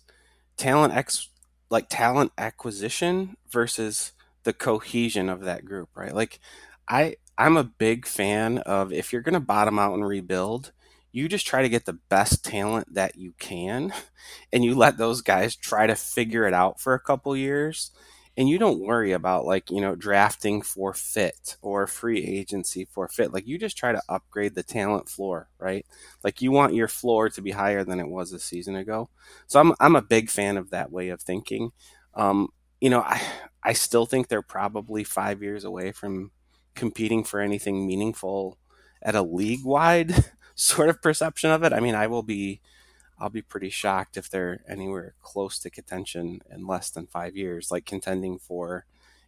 talent ex. like talent acquisition versus the cohesion of that group, right? Like I, I'm a big fan of, if you're going to bottom out and rebuild, you just try to get the best talent that you can. And you let those guys try to figure it out for a couple years. And you don't worry about like, you know, drafting for fit or free agency for fit. Like you just try to upgrade the talent floor, right? Like you want your floor to be higher than it was a season ago. So I'm I'm a big fan of that way of thinking. Um, you know, I I still think they're probably five years away from competing for anything meaningful at a league-wide sort of perception of it. I mean, I will be I'll be pretty shocked if they're anywhere close to contention in less than five years, like contending for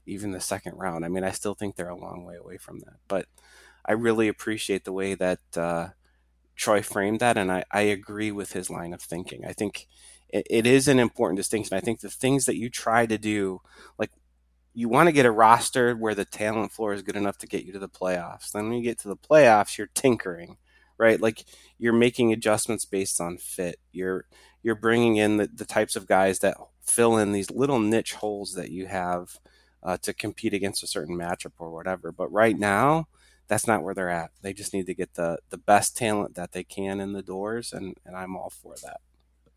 even the second round. I mean, I still think they're a long way away from that, but I really appreciate the way that uh, Troy framed that. And I, I agree with his line of thinking. I think it, it is an important distinction. I think the things that you try to do, like you want to get a roster where the talent floor is good enough to get you to the playoffs. Then when you get to the playoffs, you're tinkering, right? Like you're making adjustments based on fit. You're, you're bringing in the, the types of guys that fill in these little niche holes that you have uh, to compete against a certain matchup or whatever. But right now that's not where they're at. They just need to get the, the best talent that they can in the doors. And, and I'm all for that.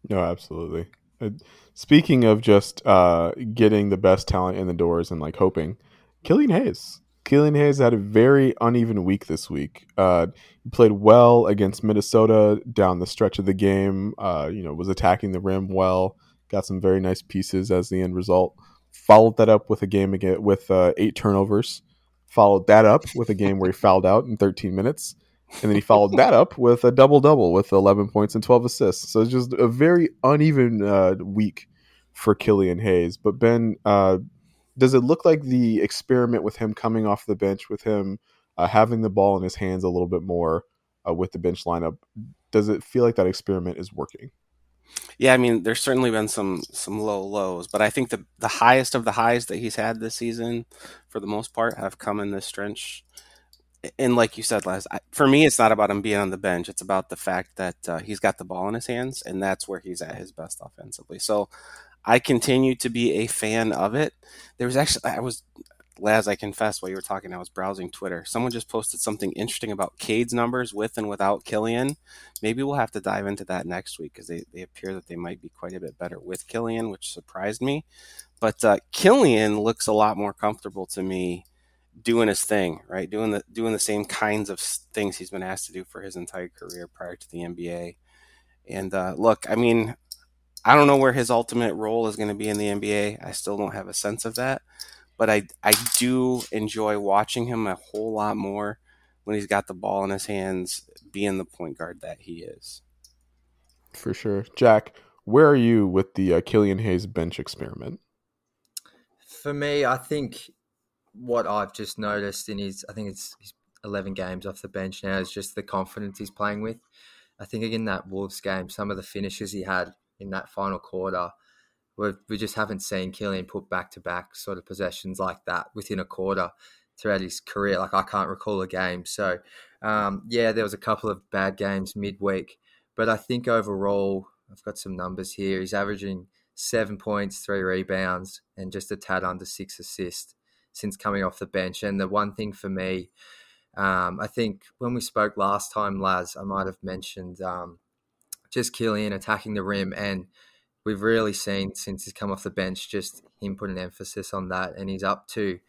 No, absolutely. Speaking of just uh, getting the best talent in the doors and like hoping, Killian Hayes. Killian Hayes had a very uneven week this week. Uh, he played well against Minnesota down the stretch of the game. Uh, you know, was attacking the rim well. Got some very nice pieces as the end result. Followed that up with a game again with uh, eight turnovers. Followed that up with a game where he fouled out in thirteen minutes, and then he followed that up with a double double with eleven points and twelve assists. So it's just a very uneven uh, week for Killian Hayes. But Ben. Uh, Does it look like the experiment with him coming off the bench, with him uh, having the ball in his hands a little bit more uh, with the bench lineup, does it feel like that experiment is working? Yeah, I mean, there's certainly been some some low lows, but I think the, the highest of the highs that he's had this season, for the most part, have come in this stretch. And like you said, Les, I, for me, it's not about him being on the bench. It's about the fact that uh, he's got the ball in his hands, and that's where he's at his best offensively. So I continue to be a fan of it. There was actually, I was, Les, I confess, while you were talking, I was browsing Twitter. Someone just posted something interesting about Cade's numbers with and without Killian. Maybe we'll have to dive into that next week, because they, they appear that they might be quite a bit better with Killian, which surprised me. But uh, Killian looks a lot more comfortable to me doing his thing, right? Doing the doing the same kinds of things he's been asked to do for his entire career prior to the N B A. And uh, look, I mean, I don't know where his ultimate role is going to be in the N B A. I still don't have a sense of that. But I, I do enjoy watching him a whole lot more when he's got the ball in his hands, being the point guard that he is. For sure. Jack, where are you with the uh, Killian Hayes bench experiment? For me, I think what I've just noticed in his, I think it's his eleven games off the bench now, is just the confidence he's playing with. I think in that Wolves game, some of the finishes he had in that final quarter, we're, we just haven't seen Killian put back-to-back sort of possessions like that within a quarter throughout his career. Like, I can't recall a game. So, um, yeah, there was a couple of bad games midweek. But I think overall, I've got some numbers here. He's averaging seven points, three rebounds, and just a tad under six assists since coming off the bench. And the one thing for me, um, I think when we spoke last time, Laz, I might have mentioned um, just Killian attacking the rim, and we've really seen since he's come off the bench just him put an emphasis on that, and he's up to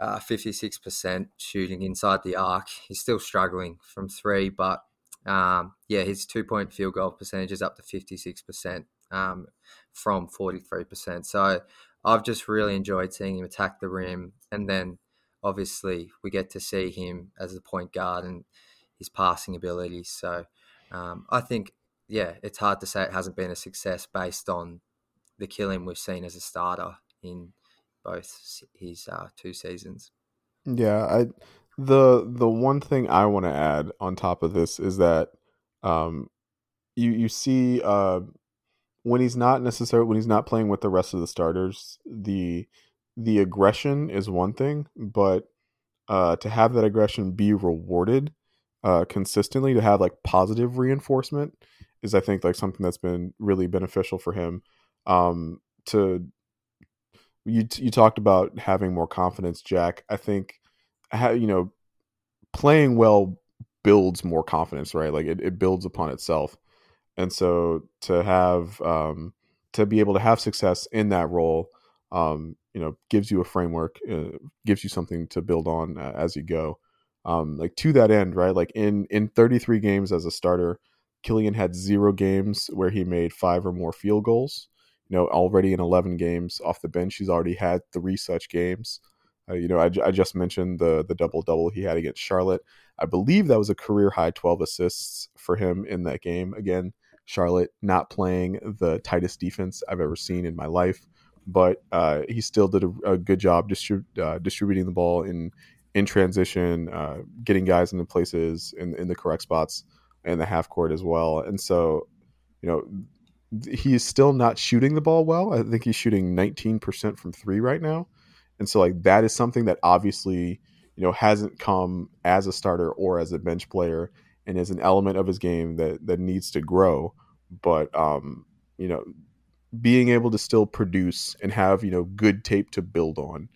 uh, fifty-six percent shooting inside the arc. He's still struggling from three, but um, yeah, his two-point field goal percentage is up to fifty-six percent um, from forty-three percent. So I've just really enjoyed seeing him attack the rim, and then obviously we get to see him as the point guard and his passing ability. So um, I think yeah, it's hard to say it hasn't been a success based on the Killian we've seen as a starter in both his uh, two seasons. Yeah, I the the one thing I want to add on top of this is that um, you you see uh, when he's not necessarily when he's not playing with the rest of the starters, the the aggression is one thing, but uh, to have that aggression be rewarded uh, consistently, to have like positive reinforcement, is I think like something that's been really beneficial for him. Um, to you, you talked about having more confidence, Jack. I think how, you know, playing well builds more confidence, right? Like it, it builds upon itself. And so to have um, to be able to have success in that role, um, you know, gives you a framework, uh, gives you something to build on uh, as you go. Um, like to that end, right? Like in in thirty-three games as a starter, Killian had zero games where he made five or more field goals. You know, already in eleven games off the bench, he's already had three such games. Uh, you know, I, I just mentioned the the double-double he had against Charlotte. I believe that was a career-high twelve assists for him in that game. Again, Charlotte not playing the tightest defense I've ever seen in my life, but uh, he still did a, a good job distrib- uh, distributing the ball in, in transition, uh, getting guys into places in, in the correct spots, and the half court as well. And so, you know, he's still not shooting the ball well. I think he's shooting nineteen percent from three right now. And so like that is something that obviously, you know, hasn't come as a starter or as a bench player and is an element of his game that, that needs to grow. But, um, you know, being able to still produce and have, you know, good tape to build on,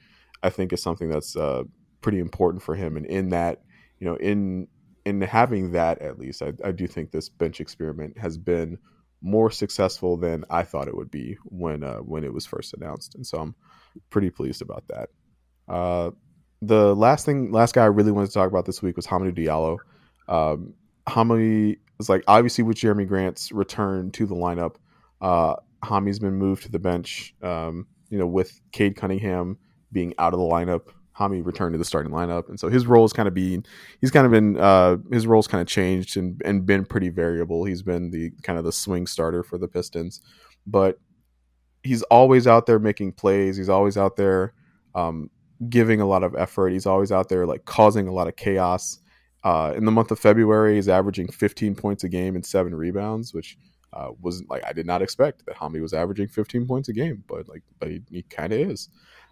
I think is something that's uh, pretty important for him. And in that, you know, in, in having that, at least, I, I do think this bench experiment has been more successful than I thought it would be when uh, when it was first announced. And so I'm pretty pleased about that. Uh, the last thing, last guy I really wanted to talk about this week was Hamidou Diallo. Um, Hamidou is like, obviously with Jeremy Grant's return to the lineup, uh, Hami's been moved to the bench, um, you know, with Cade Cunningham being out of the lineup. Hami returned to the starting lineup, and so his role has kind of been, he's kind of been, uh, his role's kind of changed and, and been pretty variable. He's been the kind of the swing starter for the Pistons, but he's always out there making plays. He's always out there um, giving a lot of effort. He's always out there like causing a lot of chaos. Uh, in the month of February, he's averaging fifteen points a game and seven rebounds, which uh, wasn't like I did not expect that Hami was averaging fifteen points a game, but like, but he, he kind of is.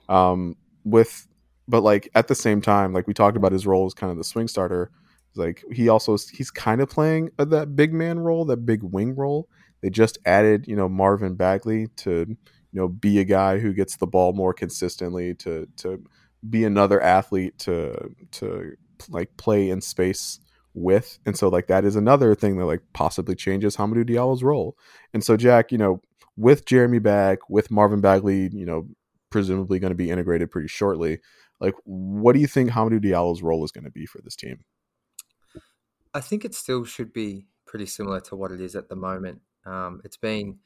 Um, with but like at the same time, like we talked about his role as kind of the swing starter. Like he also he's kind of playing that big man role, that big wing role. They just added, you know, Marvin Bagley to, you know, be a guy who gets the ball more consistently, to to be another athlete to to like play in space with. And so like that is another thing that like possibly changes Hamidou Diallo's role. And so Jack, you know, with Jeremy back, with Marvin Bagley, you know, presumably going to be integrated pretty shortly. Like, what do you think Hamidou Diallo's role is going to be for this team? I think it still should be pretty similar to what it is at the moment. Um, it's been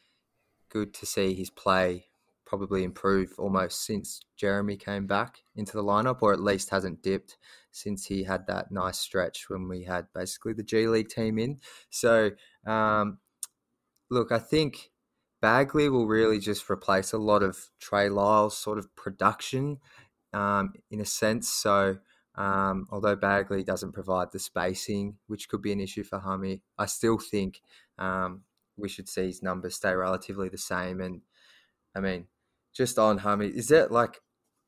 good to see his play probably improve almost since Jeremy came back into the lineup, or at least hasn't dipped since he had that nice stretch when we had basically the G League team in. So, um, look, I think Bagley will really just replace a lot of Trey Lyles' sort of production um, in a sense. So, Um, although Bagley doesn't provide the spacing, which could be an issue for Hami, I still think um, we should see his numbers stay relatively the same. And I mean, just on Hami, is that like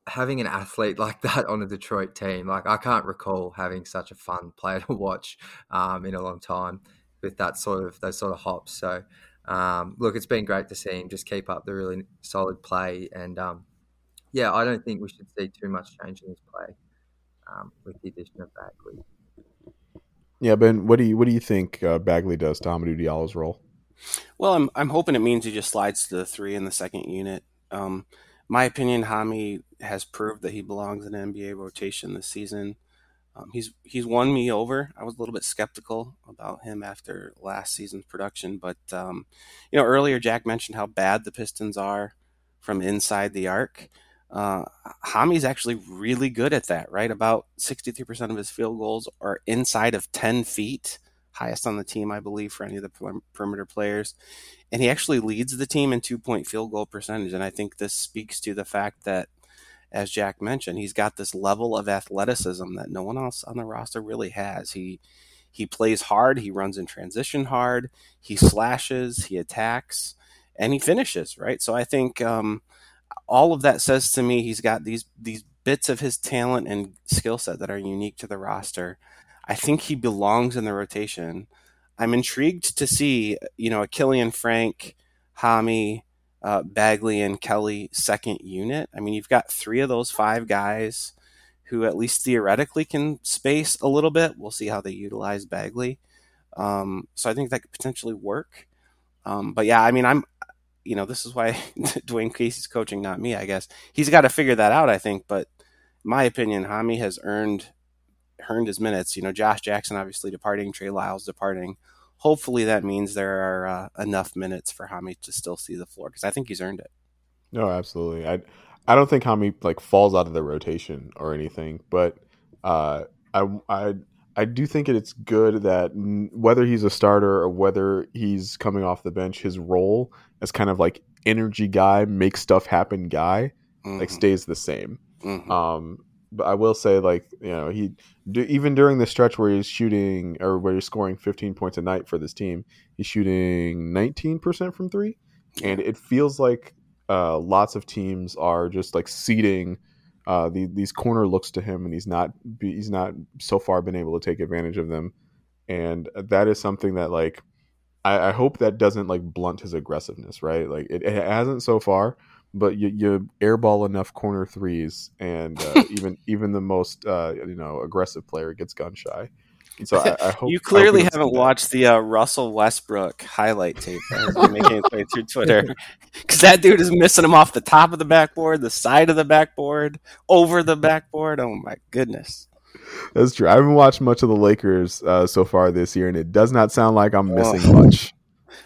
having an athlete like that on a Detroit team? Like, I can't recall having such a fun player to watch um, in a long time with that sort of those sort of hops. So um, look, it's been great to see him just keep up the really solid play. And um, yeah, I don't think we should see too much change in his play. Um, with the addition of Bagley. Yeah, Ben, what do you what do you think uh, Bagley does to Hamidou Diallo's role? Well, I'm I'm hoping it means he just slides to the three in the second unit. Um, my opinion, Hami has proved that he belongs in an N B A rotation this season. Um, he's he's won me over. I was a little bit skeptical about him after last season's production, but um, you know, earlier Jack mentioned how bad the Pistons are from inside the arc. Uh, Hami's actually really good at that, right? About sixty-three percent of his field goals are inside of ten feet, highest on the team, I believe, for any of the perimeter players. And he actually leads the team in two-point field goal percentage. And I think this speaks to the fact that, as Jack mentioned, he's got this level of athleticism that no one else on the roster really has. He he plays hard. He runs in transition hard. He slashes. He attacks. And he finishes, right? So I think... Um, all of that says to me he's got these these bits of his talent and skill set that are unique to the roster. I think he belongs in the rotation. I'm intrigued to see, you know, a Killian, Frank, Hami, uh, Bagley, and Kelly second unit. I mean, you've got three of those five guys who at least theoretically can space a little bit. We'll see how they utilize Bagley. Um, so I think that could potentially work. Um, but, yeah, I mean, I'm – you know, this is why Dwayne Casey's coaching, not me, I guess. He's got to figure that out, I think. But in my opinion, Hami has earned earned his minutes. You know, Josh Jackson obviously departing, Trey Lyles departing. Hopefully that means there are uh, enough minutes for Hami to still see the floor, because I think he's earned it. No, absolutely. I I don't think Hami, like, falls out of the rotation or anything. But uh, I, I, I do think it's good that whether he's a starter or whether he's coming off the bench, his role – as kind of like energy guy, make stuff happen guy, mm-hmm. like stays the same. Mm-hmm. Um, but I will say, like, you know, he do, even during the stretch where he's shooting or where he's scoring fifteen points a night for this team, he's shooting nineteen percent from three. And it feels like uh, lots of teams are just like seeding uh, the, these corner looks to him, and he's not he's not so far been able to take advantage of them. And that is something that, like, I hope that doesn't like blunt his aggressiveness, right? Like it, it hasn't so far, but you, you airball enough corner threes, and uh, even even the most uh, you know aggressive player gets gun shy. And so I, I hope you clearly hope haven't watched the uh, Russell Westbrook highlight tape that I'm making his way through Twitter, because that dude is missing him off the top of the backboard, the side of the backboard, over the backboard. Oh my goodness. That's true. I haven't watched much of the Lakers uh, so far this year, and it does not sound like I'm missing oh. much.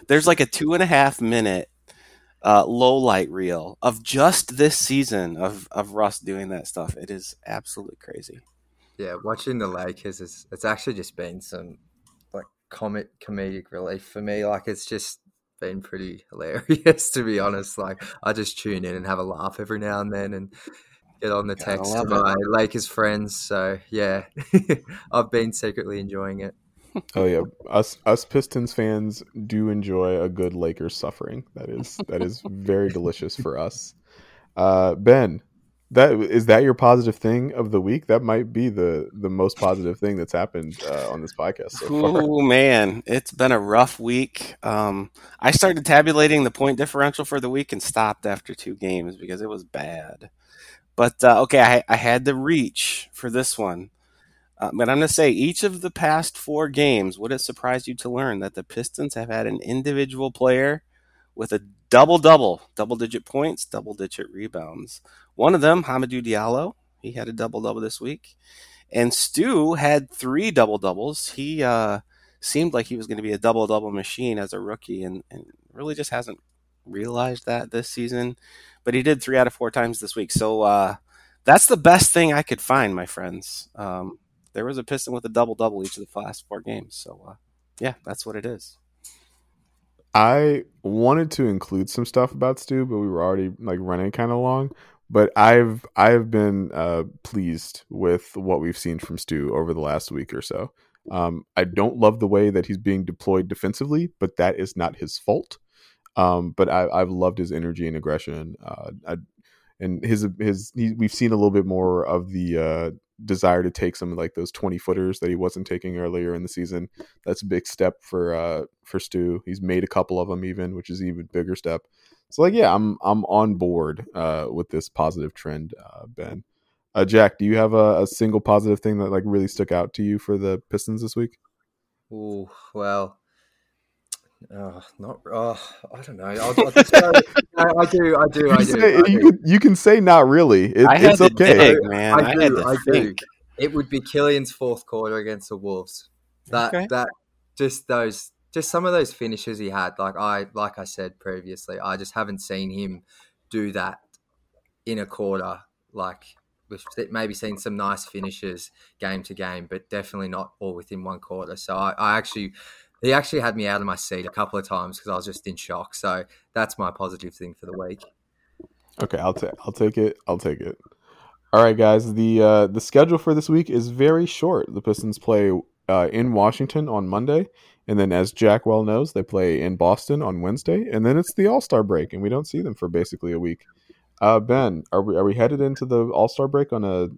There's like a two and a half minute uh, low light reel of just this season of, of Russ doing that stuff. It is absolutely crazy. Yeah, watching the Lakers, is, it's actually just been some like comic comedic relief for me. Like, it's just been pretty hilarious, to be honest. Like, I just tune in and have a laugh every now and then, and get on the text to my Lakers friends. So yeah, I've been secretly enjoying it. Oh yeah, us us Pistons fans do enjoy a good Lakers suffering. That is that is very delicious for us. Uh, Ben, that is that your positive thing of the week? That might be the the most positive thing that's happened uh, on this podcast so far. Oh man, it's been a rough week. Um, I started tabulating the point differential for the week and stopped after two games because it was bad. But uh, okay, I, I had to reach for this one. Uh, but I'm going to say each of the past four games, would it surprise you to learn that the Pistons have had an individual player with a double-double, double-digit points, double-digit rebounds. One of them, Hamidou Diallo, he had a double-double this week. And Stu had three double-doubles. He uh, seemed like he was going to be a double-double machine as a rookie and, and really just hasn't realized that this season. But he did three out of four times this week. So uh, that's the best thing I could find, my friends. Um There was a Piston with a double-double each of the last four games. So, uh, yeah, that's what it is. I wanted to include some stuff about Stu, but we were already like running kind of long. But I've I've been uh, pleased with what we've seen from Stu over the last week or so. Um, I don't love the way that he's being deployed defensively, but that is not his fault. Um, but I, I've loved his energy and aggression. Uh, I, and his his he, we've seen a little bit more of the uh, – desire to take some of like those twenty footers that he wasn't taking earlier in the season. That's a big step for uh for Stu. He's made a couple of them even, which is an even bigger step. So like yeah, I'm I'm on board uh with this positive trend, uh Ben. Uh Jack, do you have a, a single positive thing that like really stuck out to you for the Pistons this week? Ooh, well, Uh, not uh, I don't know. I'll, I'll just, uh, I do, I do, I do. I do. You can, you can say not really. It, I had it's to okay, dig, man. I, I, do, had to I think. do. It would be Killian's fourth quarter against the Wolves. That okay. that just those just some of those finishes he had. Like I like I said previously, I just haven't seen him do that in a quarter. Like we've maybe seen some nice finishes game to game, but definitely not all within one quarter. So I, I actually. He actually had me out of my seat a couple of times because I was just in shock. So that's my positive thing for the week. Okay, I'll take I'll take it. I'll take it. All right, guys. The uh, the schedule for this week is very short. The Pistons play uh, in Washington on Monday, and then as Jack well knows, they play in Boston on Wednesday, and then it's the All-Star break, and we don't see them for basically a week. Uh, Ben, are we are we headed into the All-Star break on a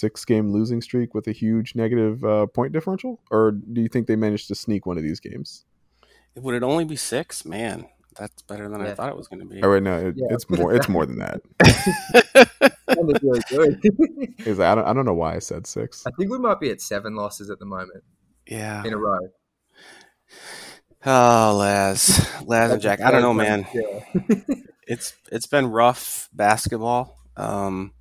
six-game losing streak with a huge negative uh, point differential? Or do you think they managed to sneak one of these games? Would it only be six? Man, that's better than yeah. I thought it was going to be. All right, no, it, yeah. it's more It's more than that. It's, I, don't, I don't know why I said six. I think we might be at seven losses at the moment. Yeah. In a row. Oh, Laz. Laz and Jack. I don't know, man. Yeah. it's It's been rough basketball. Um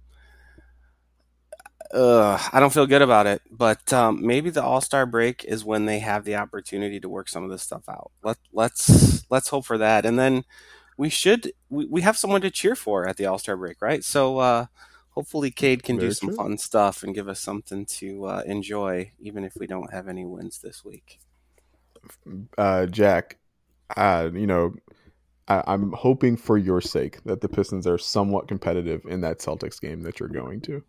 Uh, I don't feel good about it, but um, maybe the All-Star break is when they have the opportunity to work some of this stuff out. Let, let's let's hope for that. And then we should we, we have someone to cheer for at the All-Star break, right? So uh, hopefully Cade can Very do some true. fun stuff and give us something to uh, enjoy, even if we don't have any wins this week. Uh, Jack, uh, you know, I, I'm hoping for your sake that the Pistons are somewhat competitive in that Celtics game that you're going to.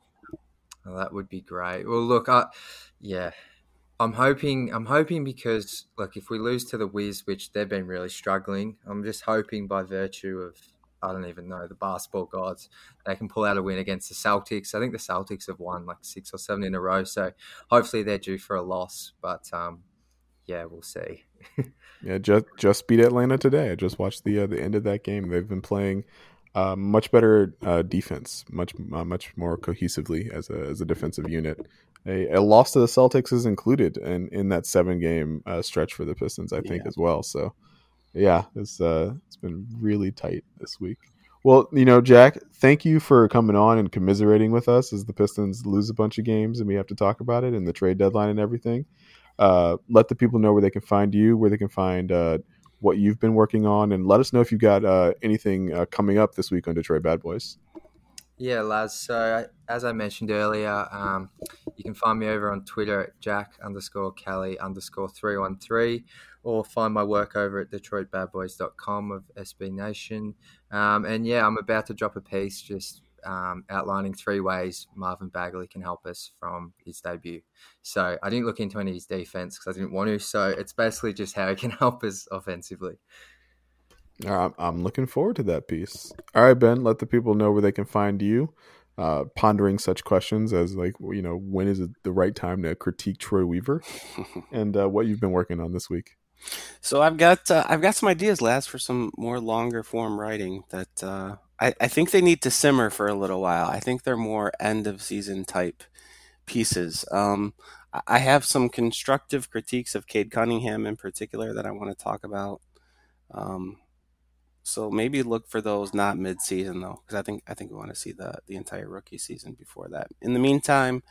Well, that would be great. Well, look, I, yeah, I'm hoping. I'm hoping because, look, if we lose to the Wiz, which they've been really struggling, I'm just hoping by virtue of I don't even know the basketball gods, they can pull out a win against the Celtics. I think the Celtics have won like six or seven in a row, so hopefully they're due for a loss. But um, yeah, we'll see. yeah, just just beat Atlanta today. I just watched the uh, the end of that game. They've been playing. Uh, much better uh, defense, much uh, much more cohesively as a as a defensive unit. A, a loss to the Celtics is included in, in that seven game uh, stretch for the Pistons, I think, yeah. as well. So, yeah, it's uh, it's been really tight this week. Well, you know, Jack, thank you for coming on and commiserating with us as the Pistons lose a bunch of games and we have to talk about it and the trade deadline and everything. Uh, let the people know where they can find you, where they can find. Uh, what you've been working on, and let us know if you've got uh, anything uh, coming up this week on Detroit Bad Boys. Yeah, Laz. So as I mentioned earlier, um, you can find me over on Twitter at Jack underscore Kelly underscore three one three, or find my work over at Detroit Bad Boys dot com of S B Nation. Um, and yeah, I'm about to drop a piece just um, outlining three ways Marvin Bagley can help us from his debut. So I didn't look into any of his defense because I didn't want to. So it's basically just how he can help us offensively. Uh, I'm looking forward to that piece. All right, Ben, let the people know where they can find you. Uh, pondering such questions as, like, you know, when is it the right time to critique Troy Weaver, and uh, what you've been working on this week. So I've got uh, I've got some ideas, Laz, for some more longer form writing that uh, I, I think they need to simmer for a little while. I think they're more end of season type pieces. Um, I have some constructive critiques of Cade Cunningham in particular that I want to talk about. Um, So maybe look for those not mid-season, though, because I think I think we want to see the the entire rookie season before that. In the meantime,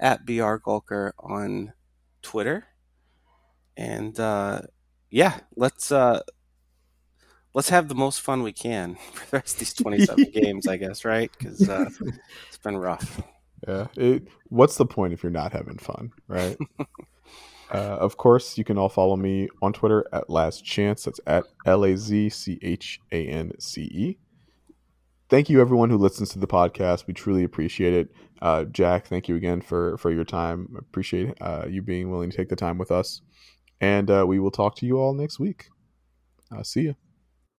at B R Gulker on Twitter, and uh, yeah, let's uh, let's have the most fun we can for the rest of these twenty-seven games, I guess, right? Because uh, it's been rough. Yeah. It, what's the point if you're not having fun, right? Uh, of course, you can all follow me on Twitter at Last Chance. That's at L A Z C H A N C E. Thank you, everyone who listens to the podcast. We truly appreciate it. Uh, Jack, thank you again for, for your time. Appreciate uh, you being willing to take the time with us. And uh, we will talk to you all next week. Uh, see ya.